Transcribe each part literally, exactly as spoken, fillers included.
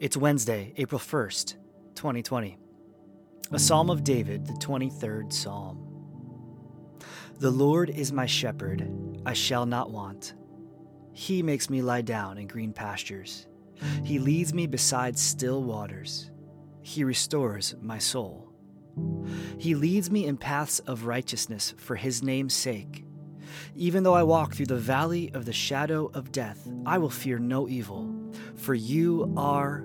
It's Wednesday, April first, twenty twenty. A Psalm of David, the twenty-third Psalm. The Lord is my shepherd, I shall not want. He makes me lie down in green pastures. He leads me beside still waters. He restores my soul. He leads me in paths of righteousness for his name's sake. Even though I walk through the valley of the shadow of death, I will fear no evil, for you are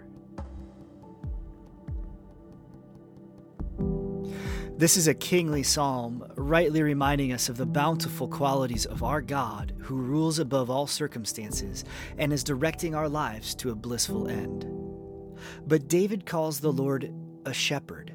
This is a kingly psalm, rightly reminding us of the bountiful qualities of our God, who rules above all circumstances and is directing our lives to a blissful end. But David calls the Lord a shepherd.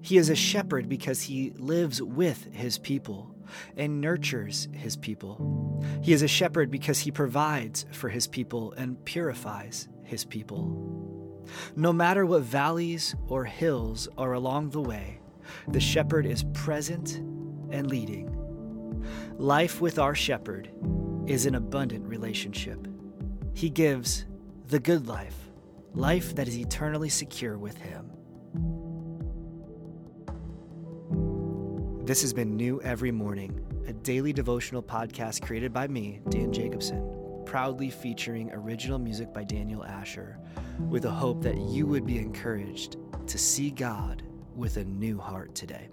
He is a shepherd because he lives with his people and nurtures his people. He is a shepherd because he provides for his people and purifies his people. No matter what valleys or hills are along the way, the shepherd is present and leading. Life with our shepherd is an abundant relationship. He gives the good life, life that is eternally secure with him. This has been New Every Morning, a daily devotional podcast created by me, Dan Jacobson, proudly featuring original music by Daniel Asher, with the hope that you would be encouraged to see God with a new heart today.